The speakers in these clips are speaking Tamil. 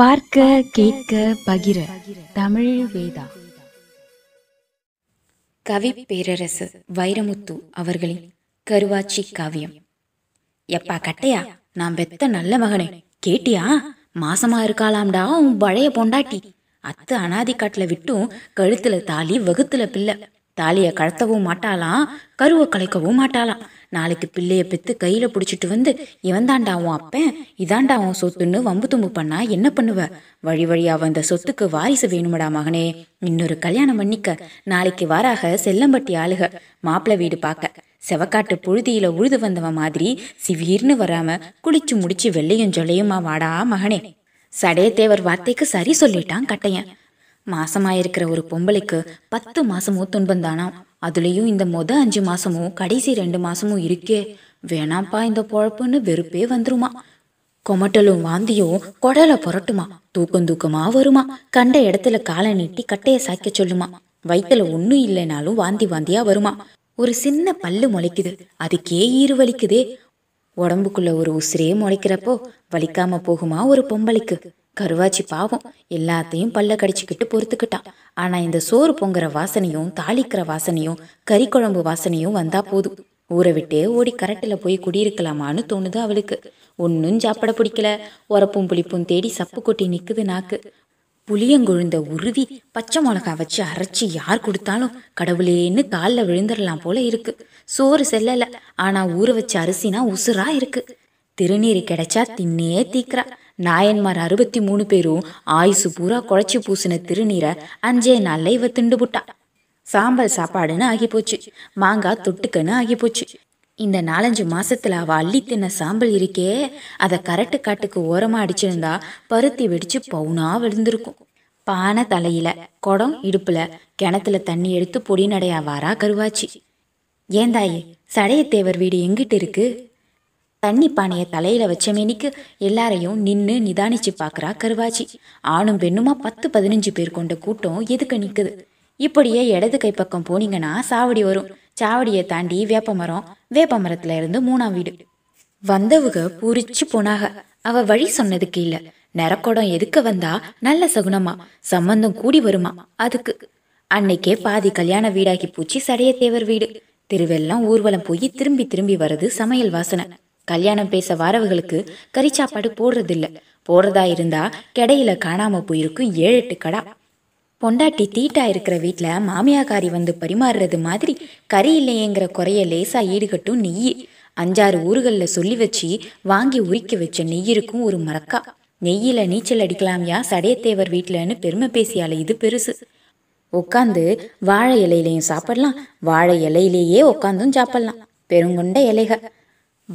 பார்க்க கேட்க பகிர தமிழ் வேதா. கவி பேரரசு வைரமுத்து அவர்களின் கருவாச்சி காவியம். எப்பா கட்டையா, நான் பெத்த நல்ல மகனே, கேட்டியா? மாசமா இருக்காளாம்டா உன் பழைய பொண்டாட்டி. அத்து அனாதி காட்டுல விட்டும் கழுத்துல தாலி வகுத்துல பிள்ளை. தாலிய கழத்தவும் மாட்டாளாம், கருவை கலைக்கவும் மாட்டாளாம். நாளைக்கு பிள்ளைய பெத்து கையில புடிச்சிட்டு வந்து இவன்தாண்டாவும் அப்பேன் இதாண்டாவும் சொத்துன்னு வம்பு தும்பு பண்ணா என்ன பண்ணுவ? வழி வழியா வந்த சொத்துக்கு வாரிசு வேணுமடா மகனே. இன்னொரு கல்யாணம் பண்ணிக்க. நாளைக்கு வாராக செல்லம்பட்டி ஆளுக மாப்பிள்ள வீடு பார்க்க. செவக்காட்டு புழுதியில உழுது வந்தவன் மாதிரி சிவீர்னு வராம குளிச்சு முடிச்சு வெள்ளையும் ஜொல்லையுமா வாடா மகனே. சடையத்தேவர் வார்த்தைக்கு சரி சொல்லிட்டான் கட்டையன். மாசமாயிருக்கிற ஒரு பொம்பளைக்கு 10 மாசமும் துன்பந்தானாம். அதுலயும் இந்த மொத 5 மாசமும் கடைசி 2 மாசமும் இருக்கே. வேணாம்ப்பா இந்த பொழப்புன்னு வெறுப்பே வந்துருமா. கொமட்டலும் வாந்தியும் கொடலை புரட்டுமா. தூக்கம் தூக்கமா வருமா. கண்ட இடத்துல காலை நீட்டி கட்டைய சாய்க்க சொல்லுமா. வயிற்றுல ஒன்னும் இல்லைனாலும் வாந்தி வாந்தியா வருமா. ஒரு சின்ன பல்லு முளைக்குது, அதுக்கே ஈறு வலிக்குதே. உடம்புக்குள்ள ஒரு உசிரே முளைக்கிறப்போ வலிக்காம போகுமா ஒரு பொம்பளைக்கு? கருவாச்சி பாவம் எல்லாத்தையும் பல்ல கடிச்சுக்கிட்டு பொறுத்துக்கிட்டான். ஆனா இந்த சோறு பொங்குற வாசனையும் தாளிக்கிற வாசனையும் கறி குழம்பு வாசனையும் வந்தா போதும், ஊரை விட்டு ஓடி கரட்டில போய் குடியிருக்கலாமான்னு தோணுது அவளுக்கு. ஒன்னும் சாப்பிட பிடிக்கல. உரப்பும் புளிப்பும் தேடி சப்பு கொட்டி நிக்குது நாக்கு. புளியங்கொழுந்த உருவி பச்சை மிளகா வச்சு அரைச்சி யார் கொடுத்தாலும் கடவுளேன்னு காலில் விழுந்துடலாம் போல இருக்கு. சோறு செல்லல, ஆனா ஊற வச்ச அரிசினா உசுரா இருக்கு. திருநீர் கிடைச்சா தின்னே தீக்கிறா. நாயன்மார் 63 பேரும் ஆயுசு பூரா குழைச்சி பூசின திருநீரை 5 நாள்ல இவ திண்டுபுட்டா. சாம்பல் சாப்பாடுன்னு ஆகி போச்சு, மாங்காய் தொட்டுக்கன்னு ஆகி போச்சு. இந்த 4-5 மாசத்துல அவ அள்ளி தின்ன சாம்பல் இருக்கே, அதை கரட்டு காட்டுக்கு ஓரமா அடிச்சிருந்தா பருத்தி வெடிச்சு பவுனா விழுந்திருக்கும். பானை தலையில, குடம் இடுப்புல, கிணத்துல தண்ணி எடுத்து பொடி நடையா வாரா கருவாச்சி. ஏந்தாயே சடையத்தேவர் வீடு எங்கிட்டு இருக்கு? தண்ணி பானையை தலையில வச்சமேனிக்கு எல்லாரையும் நின்று நிதானிச்சு பார்க்குறா கருவாச்சி. ஆணும் பெண்ணுமா 10-15 பேர் கொண்ட கூட்டம் எதுக்கு நிற்குது? இப்படியே இடது கைப்பக்கம் போனீங்கன்னா சாவடி வரும். சாவடியை தாண்டி வேப்பமரம், வேப்பமரத்துல இருந்து 3ஆம் வீடு. வந்தவுக பூரிச்சு போனாக. அவ வழி சொன்னதுக்கு இல்லை, நெறக்கூடம் எதுக்கு வந்தா நல்ல சகுனமா சம்பந்தம் கூடி வருமா அதுக்கு. அன்னைக்கே பாதி கல்யாண வீடாகி பூச்சி சடையத்தேவர் வீடு. திருவெல்லாம் ஊர்வலம் போய் திரும்பி திரும்பி வர்றது சமையல் வாசனை. கல்யாணம் பேச வாரவர்களுக்கு கறி சாப்பாடு போடுறதில்ல. போடுறதா இருந்தா கடையில காணாம போயிருக்கும் 7-8 கடா. பொண்டாட்டி தீட்டா இருக்கிற வீட்டுல மாமியாக்காரி வந்து பரிமாறுறது மாதிரி கறி இல்லையேங்கிற குறைய லேசா ஈடுகட்டும் நெய். 5-6 ஊர்கள்ல சொல்லி வச்சு வாங்கி உரிக்க வச்ச நெய் இருக்கும் ஒரு மரக்கா. நெய்யில நீச்சல் அடிக்கலாம்யா சடையத்தேவர் வீட்டுலன்னு பெருமை பேசியால இது பெருசு. உட்காந்து வாழை இலையிலையும் சாப்பிடலாம், வாழை இலையிலேயே உட்காந்தும் சாப்பிடலாம். பெருங்கொண்ட இலைக.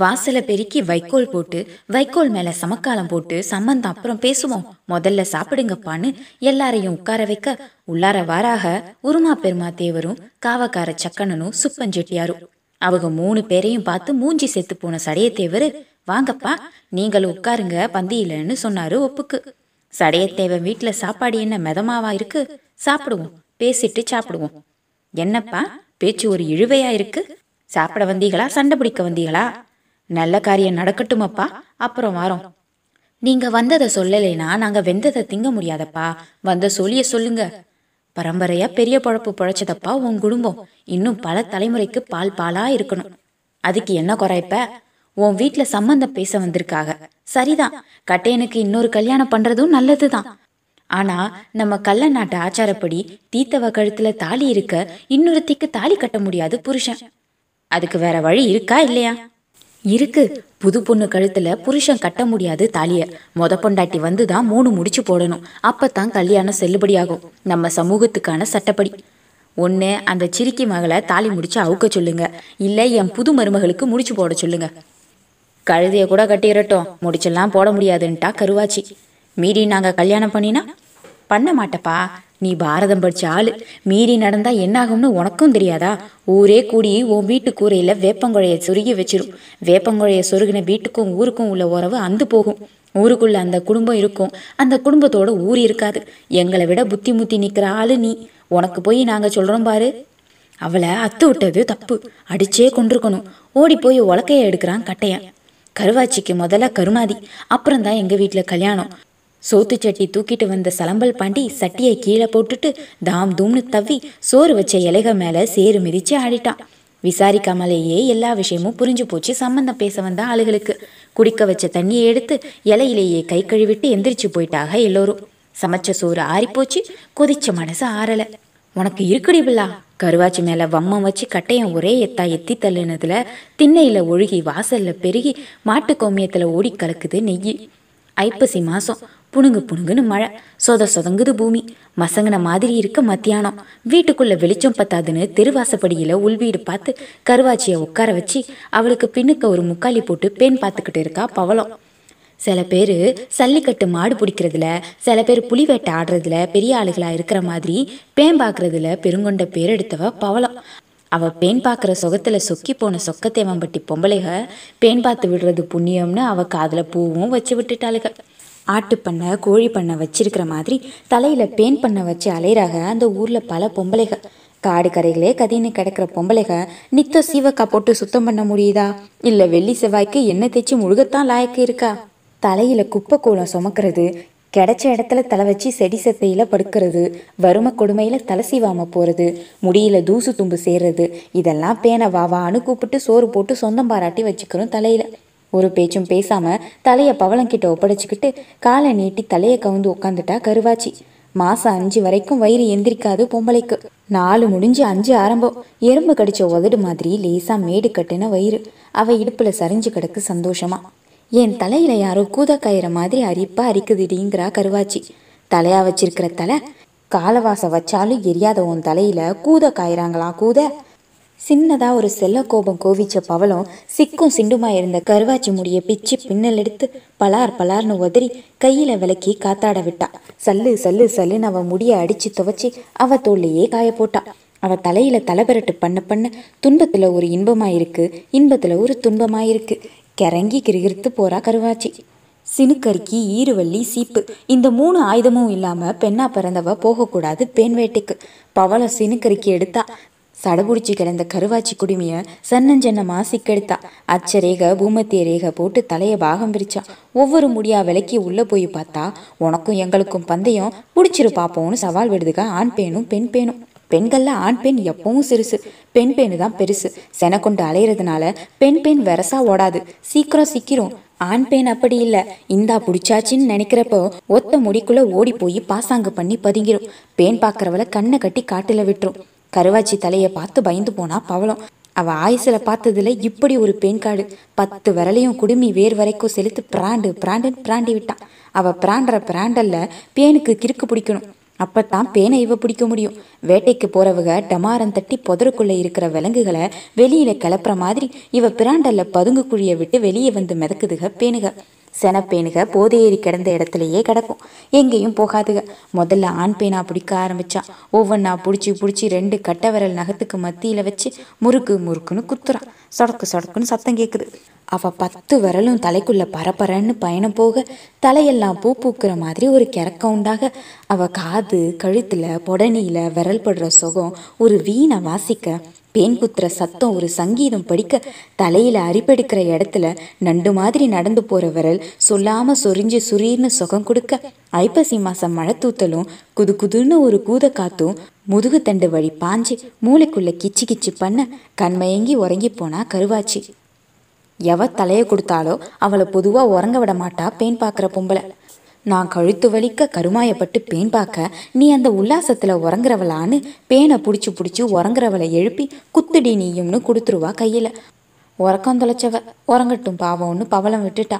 வாசலை பெருக்கி வைக்கோல் போட்டு, வைக்கோல் மேல சமக்காலம் போட்டு சம்பந்தம் அப்புறம் பேசுவோம் முதல்ல சாப்பிடுங்கப்பான்னு எல்லாரையும் உட்கார வைக்க உள்ளார வாராக உருமா பெருமா தேவரும் காவக்கார சக்கணனும் சுப்பஞ்செட்டியாரும். அவங்க 3 பேரையும் பார்த்து மூஞ்சி செத்து போன சடையத்தேவர், வாங்கப்பா நீங்கள் உட்காருங்க பந்தியிலன்னு சொன்னாரு ஒப்புக்கு. சடையத்தேவர் வீட்டுல சாப்பாடு என்ன மிதமாவா இருக்கு? சாப்பிடுவோம், பேசிட்டு சாப்பிடுவோம். என்னப்பா பேச்சு ஒரு இழுவையா இருக்கு? சாப்பிட வந்தீங்களா, சண்டை பிடிக்க வந்தீங்களா? நல்ல காரியம் நடக்கட்டுமப்பா, அப்புறம் வாரோம். நீங்க வந்ததை சொல்லலைன்னா நாங்க வெந்ததை திங்க முடியாதப்பா, வந்த சொல்லிய சொல்லுங்க. பரம்பரையா பெரிய பொழப்பு பொழைச்சதப்பா உன் குடும்பம், இன்னும் பல தலைமுறைக்கு பால் பாலா இருக்கணும். அதுக்கு என்ன குறைப்ப? உன் வீட்டுல சம்பந்தம் பேச வந்திருக்காங்க, சரிதான். கட்டையனுக்கு இன்னொரு கல்யாணம் பண்றதும் நல்லதுதான். ஆனா நம்ம கள்ள நாட்டு ஆச்சாரப்படி தீத்தவ கழுத்துல தாலி இருக்க இன்னொருத்திக்கு தாலி கட்ட முடியாது புருஷன். அதுக்கு வேற வழி இருக்கா இல்லையா? இருக்கு. புது பொண்ணு கழுத்துல புருஷன் கட்ட முடியாது தாலிய. மொத பொண்டாட்டி வந்துதான் 3 முடிச்சு போடணும், அப்பதான் கல்யாணம் செல்லுபடியாகும் நம்ம சமூகத்துக்கான சட்டப்படி. 1, அந்த சிரிக்கி மகளை தாலி முடிச்சு அவுக்க சொல்லுங்க, இல்ல என் புது மருமகளுக்கு முடிச்சு போட சொல்லுங்க. கழுதைய கூட கட்டிடட்டும், முடிச்செல்லாம் போட முடியாதுன்ட்டா கருவாச்சி. மீறி நாங்க கல்யாணம் பண்ணினா? பண்ண மாட்டப்பா, நீ பாரதம் படிச்ச ஆளு. மீறி நடந்தா என்னாகும்னு உனக்கும் தெரியாதா? ஊரே கூடி உன் வீட்டு கூரையில வேப்பங்குழைய சொருகி வச்சிரும். வேப்பங்குழைய சொருகின வீட்டுக்கும் ஊருக்கும் உள்ள உறவு அந்து போகும். ஊருக்குள்ள அந்த குடும்பம் இருக்கும், அந்த குடும்பத்தோட ஊர் இருக்காது. எங்களை விட புத்தி முத்தி நிக்கிற ஆளு நீ. உனக்கு போய் நாங்க சொல்றோம் பாரு. அவளை அத்து விட்டது தப்பு, அடிச்சே கொண்டிருக்கணும். ஓடி போய் உலக்கைய எடுக்கிறான் கட்டையன். கருவாச்சிக்கு முதல்ல கருமாதி, அப்புறம்தான் எங்க வீட்டுல கல்யாணம். சோத்து சட்டி தூக்கிட்டு வந்த சலம்பல் பாண்டி சட்டியை கீழே போட்டுட்டு தாம் தூம்னு தவ்வி சோறு வச்ச இலைக மேலே சேறு மிதிச்சு ஆடிட்டான். விசாரிக்காமலேயே எல்லா விஷயமும் புரிஞ்சு போச்சு. சம்பந்தம் பேச வந்த ஆளுகளுக்கு குடிக்க வச்ச தண்ணியை எடுத்து இலையிலேயே கை கழுவிட்டு எந்திரிச்சு போயிட்டாக எல்லோரும். சமைச்ச சோறு ஆறிப்போச்சு, கொதிச்ச மனசு ஆறலை. உனக்கு இருக்குடி பிள்ளா, கருவாச்சி மேலே வம்மம் வச்சு கட்டையன் ஒரே எத்தா எத்தி தள்ளுனதுல திண்ணையில் ஒழுகி வாசலில் பெருகி மாட்டு கோமியத்தில் ஓடி கலக்குது நெய். ஐப்பசி மாதம் புணுங்கு புணுங்குன்னு மழை, சொதங்குது பூமி. மசங்கின மாதிரி இருக்க மத்தியானம். வீட்டுக்குள்ளே வெளிச்சம் பத்தாதுன்னு தெருவாசப்படியில் உள்வீடு பார்த்து கருவாச்சியை உட்கார வச்சு அவளுக்கு பின்னுக்க ஒரு முக்காலி போட்டு பேன் பார்த்துக்கிட்டு இருக்கா பவளம். சில பேர் சல்லிக்கட்டு மாடு பிடிக்கிறதுல, சில பேர் புலிவேட்டை ஆடுறதுல பெரிய ஆளுகளாக இருக்கிற மாதிரி பேன் பார்க்குறதுல பெருங்கொண்ட பேர் எடுத்தவ பவளம். அவள் பேன் பார்க்குற சொகத்தில் சொக்கி போன சொக்கத்தேவன் பட்டி பொம்பளைக பேன் பார்த்து விடுறது புண்ணியம்னு அவள் காதில் பூவும் வச்சு விட்டுட்டாளுக. ஆட்டு பண்ணை கோழி பண்ணை வச்சிருக்கிற மாதிரி தலையில் பேன் பண்ணை வச்சு அலையிறாக அந்த ஊரில் பல பொம்பளைக. காடு கரைகளே கதின்னு கிடக்கிற பொம்பளைக நித்த சீவக்கா போட்டு சுத்தம் பண்ண முடியுதா? இல்லை வெள்ளி செவ்வாய்க்கு எண்ணெய் தேய்ச்சி முழுகத்தான் லாயக்கு இருக்கா? தலையில் குப்பை கோலம் சுமக்கிறது, கிடைச்ச இடத்துல தலை வச்சு செடி செத்தையில் படுக்கிறது, வறுமை கொடுமையில் தலை சீவாமல் போகிறது, முடியில் தூசு தும்பு சேர்றது, இதெல்லாம் பேனை வாவான்னு கூப்பிட்டு சோறு போட்டு சொந்தம் பாராட்டி வச்சுக்கிறோம் தலையில். ஒரு பேச்சும் பேசாமல் தலையை பவளங்கிட்ட ஒப்படைச்சிக்கிட்டு காலை நீட்டி தலையை கவுந்து உட்காந்துட்டா கருவாச்சி. மாதம் 5 வரைக்கும் வயிறு எந்திரிக்காது பொம்பளைக்கு. 4 முடிஞ்சு 5 ஆரம்பம். எறும்பு கடிச்ச உதடு மாதிரி லேசாக மேடு கட்டுன வயிறு. அவள் இடுப்பில் சரிஞ்சு கிடக்கு சந்தோஷமா. என் தலையில் யாரோ கூத கயிற மாதிரி அரிப்பாக அரிக்குதுடிங்கிறா கருவாச்சி. தலையாக வச்சிருக்கிற தலை காலவாசம் வச்சாலும் எரியாத உன் தலையில் கூத காயிறாங்களா கூத? சின்னதாக ஒரு செல்ல கோபம் கோவிச்ச பவளம் சிக்கும் சிண்டுமாக இருந்த கருவாச்சி முடியை பிச்சு பின்னல் எடுத்து பலார் பலார்னு உதறி கையில் விளக்கி காத்தாட விட்டா. சல்லு சல்லு சல்லுன்னு அவள் முடியை அடித்து துவச்சி அவள் தோல்லையே காய போட்டாள். அவள் தலையில் தலைபரட்டு பண்ண பண்ண துன்பத்தில் ஒரு இன்பமாக இருக்குது, இன்பத்தில் ஒரு துன்பமாக இருக்குது. கிறங்கி கிருகிருத்து போகிறா கருவாச்சி. சினுக்கறிக்கி, ஈருவள்ளி, சீப்பு இந்த 3 ஆயுதமும் இல்லாமல் பெண்ணா பிறந்தவ போகக்கூடாது பெண் வேட்டைக்கு. பவளம் சினுக்கறிக்கி எடுத்தா. சடபுடிச்சு கிடந்த கருவாச்சி குடுமியை சன்னஞ்சன்னமாக சிக்கெடுத்தா. அச்சரேக பூமத்திய ரேகை போட்டு தலையை பாகம் பிரிச்சா. ஒவ்வொரு முடியாக விலக்கி உள்ளே போய் பார்த்தா உனக்கும் எங்களுக்கும் பந்தயம் பிடிச்சிரு பார்ப்போம்னு சவால் விடுதுக்கா ஆண் பேனும் பெண் பேனும். பெண்களில் ஆண் பெண் எப்பவும் சிறுசு, பெண் பேனு தான் பெருசு. சென கொண்டு அலையிறதுனால பெண் பெண் வெரசா ஓடாது, சீக்கிரம் சிக்கிறோம். ஆண் பெண் அப்படி இல்லை, இந்தா பிடிச்சாச்சின்னு நினைக்கிறப்போ ஒத்த முடிக்குள்ளே ஓடி போய் பாசாங்கு பண்ணி பதுங்கிடும். பேன் பார்க்குறவளை கண்ணை கட்டி காட்டில் விட்டுரும். கருவாச்சி தலையை பார்த்து பயந்து போனா பவளம். அவள் ஆயுசில் பார்த்ததில் இப்படி ஒரு பெண் காடு. 10 விரலையும் குடுமி வேர் வரைக்கும் செலுத்து பிராண்டு பிராண்டுன்னு பிராண்டி விட்டான். அவள் பிராண்டுற பிராண்டல்ல பேனுக்கு கிறுக்கு பிடிக்கணும், அப்பத்தான் பேனை இவ பிடிக்க முடியும். வேட்டைக்கு போறவங்க டமாரம் தட்டி புதருக்குள்ளே இருக்கிற விலங்குகளை வெளியில கிளப்புற மாதிரி இவ பிராண்டல்ல பதுங்கு குழியை விட்டு வெளியே வந்து மிதக்குதுக பேனுக. செனப்பேனுக போதையேறி கிடந்த இடத்துலையே கிடக்கும், எங்கேயும் போகாதுக. முதல்ல ஆண் பேனா பிடிக்க ஆரம்பிச்சா. ஒவ்வொன்றா பிடிச்சி 2 கட்டை விரல் நகத்துக்கு மத்தியில் வச்சு முறுக்குன்னு குத்துறான். சொடக்கு சொடக்குன்னு சத்தம் கேட்குது. அவள் 10 விரலும் தலைக்குள்ளே பரப்பரன்னு பயணம் போக தலையெல்லாம் பூ பூக்கிற மாதிரி ஒரு கிறக்கம் உண்டாக அவள் காது கழுத்தில் பொடனியில் விரல் படுற சுகம் ஒரு வீணை வாசிக்க, பேன் குத்துற சத்தம் ஒரு சங்கீதம் படிக்க, தலையில் அரிப்பெடுக்கிற இடத்துல நண்டு மாதிரி நடந்து போகிற விரல் சொல்லாமல் சொரிஞ்சு சுரீர்னு சுகம் கொடுக்க, ஐப்பசி மாதம் மழை தூத்தலும் குது குதுன்னு ஒரு கூத காத்தும் முதுகு தண்டு வழி பாஞ்சு மூளைக்குள்ளே கிச்சு கிச்சு பண்ண கண்மயங்கி உறங்கி போனா கருவாச்சி. எவ தலையை கொடுத்தாலோ அவளை பொதுவாக உறங்க விட மாட்டா பேன் பார்க்குற பொம்பளை. நான் கழுத்து வலிக்க கருமாயப்பட்டு பேன் பார்க்க நீ அந்த உல்லாசத்தில் உறங்குறவளான்னு பேனை பிடிச்சி உறங்குறவளை எழுப்பி குத்துடி நீயும்னு கொடுத்துருவா கையில். உறக்கம் தொலைச்சவ உறங்கட்டும் பாவம்னு பவளம் விட்டுட்டா.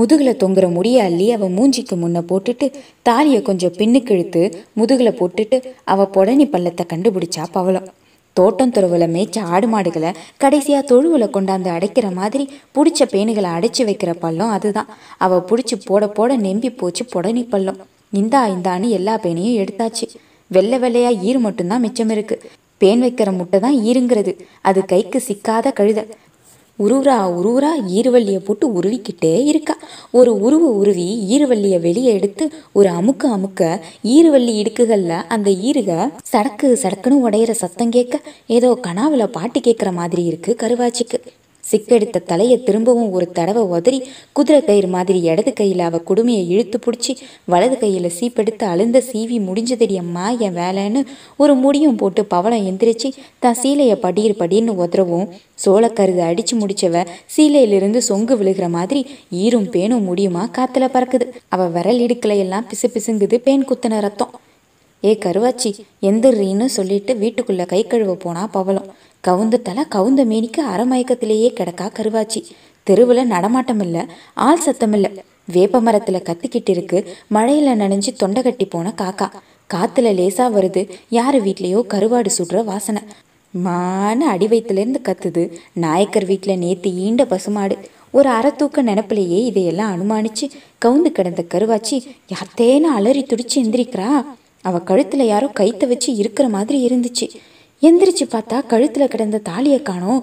முதுகில் தொங்குற முடிய அள்ளி அவள் மூஞ்சிக்கு முன்னே போட்டுட்டு தாலியை கொஞ்சம் பின்னுக்கு இழுத்து முதுகில் போட்டுட்டு அவள் பொடனி பள்ளத்தை கண்டுபிடிச்சா பவளம். தோட்டம் துறவில் மேய்ச்ச ஆடு மாடுகளை கடைசியாக தொழுவில் கொண்டாந்து அடைக்கிற மாதிரி பிடிச்ச பேனுகளை அடைச்சி வைக்கிற பள்ளம் அதுதான். அவள் பிடிச்சி போட நெம்பி போச்சு புடனி பள்ளம். இந்தான்னு எல்லா பேனையும் எடுத்தாச்சு. வெள்ளையாக ஈர் மட்டும்தான் மிச்சம் இருக்குது. பேன் வைக்கிற முட்டை தான் ஈருங்கிறது, அது கைக்கு சிக்காத கழுத. உருவுரா ஈருவள்ளியை போட்டு உருவிக்கிட்டே இருக்கா. ஒரு உருவி ஈருவள்ளியை வெளியே எடுத்து ஒரு அமுக்க ஈருவள்ளி இடுக்குகளில் அந்த ஈருக சடக்குன்னு உடையிற சத்தம் கேட்க ஏதோ கனாவில் பாட்டு கேட்குற மாதிரி இருக்குது கருவாச்சிக்கு. சிக்கெடுத்த தலையை திரும்பவும் ஒரு தடவை உதறி குதிரை கயிறு மாதிரி இடது கையில் அவள் குடுமையை இழுத்து பிடிச்சி வலது கையில் சீப்பெடுத்து அழுந்த சீவி முடிஞ்சதடி அம்மா என் வேலைன்னு ஒரு முடியும் போட்டு பவளம் எந்திரிச்சு தான் சீலையை படியிரு படின்னு உதறவும் சோளக்கருது அடிச்சு முடிச்சவ சீலையிலிருந்து சொங்கு விழுகிற மாதிரி ஈரும் பேனும் முடியுமா காத்துல பறக்குது. அவ விரல் இடுக்கலையெல்லாம் பிசு பிசுங்குது பேன் குத்தின ரத்தம். ஏ கருவாச்சி எந்திரின்னு சொல்லிட்டு வீட்டுக்குள்ள கை கழுவ போனா பவளம். கவுந்த தலை கவுந்த மீனிக்கு அறமயக்கத்திலேயே கிடக்கா கருவாச்சி. தெருவுல நடமாட்டம் இல்லை, ஆள் சத்தம் இல்லை. வேப்ப மரத்துல கத்திக்கிட்டு இருக்கு மழையில நனைஞ்சு தொண்டை கட்டி போன காக்கா. காத்துல லேசா வருது யாரு வீட்லயோ கருவாடு சுடுற வாசனை. மான அடி வயிற்றுலேருந்து கத்துது நாயக்கர் வீட்டில் நேற்று ஈண்ட பசுமாடு. ஒரு அறத்தூக்க நினப்பிலேயே இதையெல்லாம் அனுமானிச்சு கவுந்து கிடந்த கருவாச்சி யாத்தேன்னு அலறி துடிச்சு எந்திரிக்கிறா. அவள் கழுத்தில் யாரோ கைத்தை வச்சு இருக்கிற மாதிரி இருந்துச்சு. எந்திரிச்சு பார்த்தா கழுத்தில் கிடந்த தாலியை காணோம்.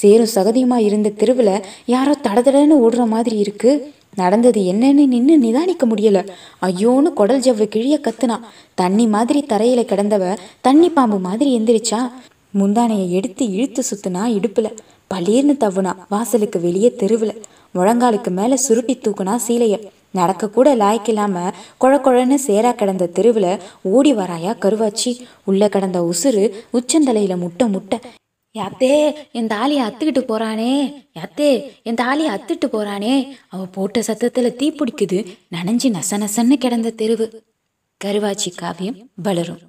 சேரும் சகதியுமாக இருந்த தெருவில் யாரோ தடதடன்னு ஓடுற மாதிரி இருக்கு. நடந்தது என்னன்னு நின்று நிதானிக்க முடியலை. ஐயோன்னு குடல் ஜவ்வு கிழிய கத்துனா. தண்ணி மாதிரி தரையில் கிடந்தவ தண்ணி பாம்பு மாதிரி எந்திரிச்சா. முந்தானையை எடுத்து இழுத்து சுத்துனா இடுப்புல, பலீர்னு தவுனா வாசலுக்கு வெளியே தெருவுல, முழங்காலுக்கு மேல சுருட்டி தூக்குனா சீலைய. நடக்க கூட லாய்க்கில்லாம குழக்குழன்னு சேரா கிடந்த தெருவுல ஓடி வராயா கருவாச்சி. உள்ள கிடந்த உசுறு உச்சந்தலையில முட்டை முட்டை. யாத்தே என் தாலியை அத்துக்கிட்டு போறானே, யாத்தே என் தாலியை அத்துட்டு போறானே. அவ போட்ட சத்தத்துல தீ பிடிக்குது. நனைஞ்சு நச நசன்னு கிடந்த தெருவு. கருவாச்சி காவியம் வளரும்.